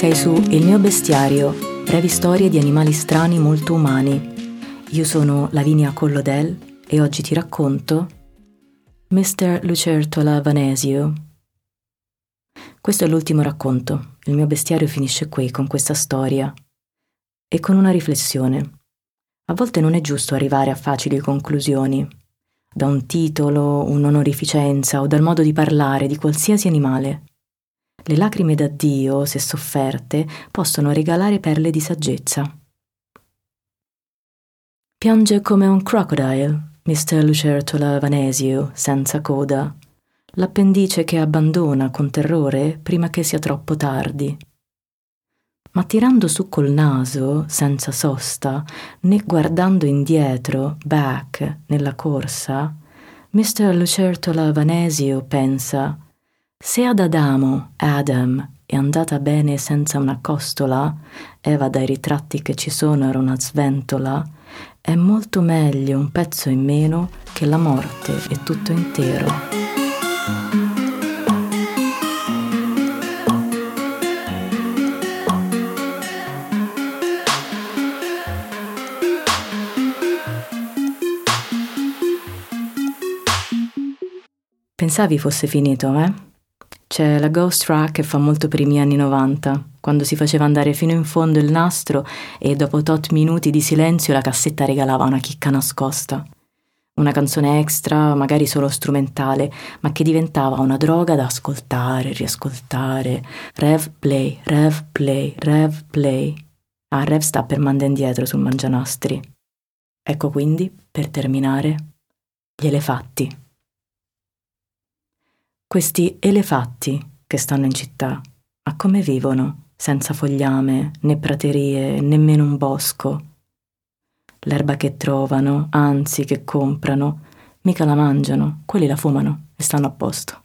Sei su Il mio bestiario, brevi storie di animali strani molto umani. Io sono Lavinia Collodel e oggi ti racconto Mr. Lucertola Vanesio. Questo è l'ultimo racconto. Il mio bestiario finisce qui, con questa storia e con una riflessione. A volte non è giusto arrivare a facili conclusioni, da un titolo, un'onorificenza o dal modo di parlare di qualsiasi animale. Le lacrime d'addio, se sofferte, possono regalare perle di saggezza. Piange come un crocodile, Mr. Lucertola Vanesio, senza coda, l'appendice che abbandona con terrore prima che sia troppo tardi. Ma tirando su col naso, senza sosta, né guardando indietro, back, nella corsa, Mr. Lucertola Vanesio pensa: se ad Adam, è andata bene senza una costola, Eva dai ritratti che ci sono era una sventola, è molto meglio un pezzo in meno che la morte è tutto intero. Pensavi fosse finito, eh? C'è la ghost track che fa molto per i miei anni 90, quando si faceva andare fino in fondo il nastro e dopo tot minuti di silenzio la cassetta regalava una chicca nascosta. Una canzone extra, magari solo strumentale, ma che diventava una droga da ascoltare, riascoltare. Rev play, rev play, rev play. Ah, rev sta per manda indietro sul mangianastri. Ecco quindi, per terminare, gli elefatti. Questi elefatti che stanno in città, ma come vivono, senza fogliame, né praterie, nemmeno un bosco? L'erba che trovano, anzi che comprano, mica la mangiano, quelli la fumano e stanno a posto.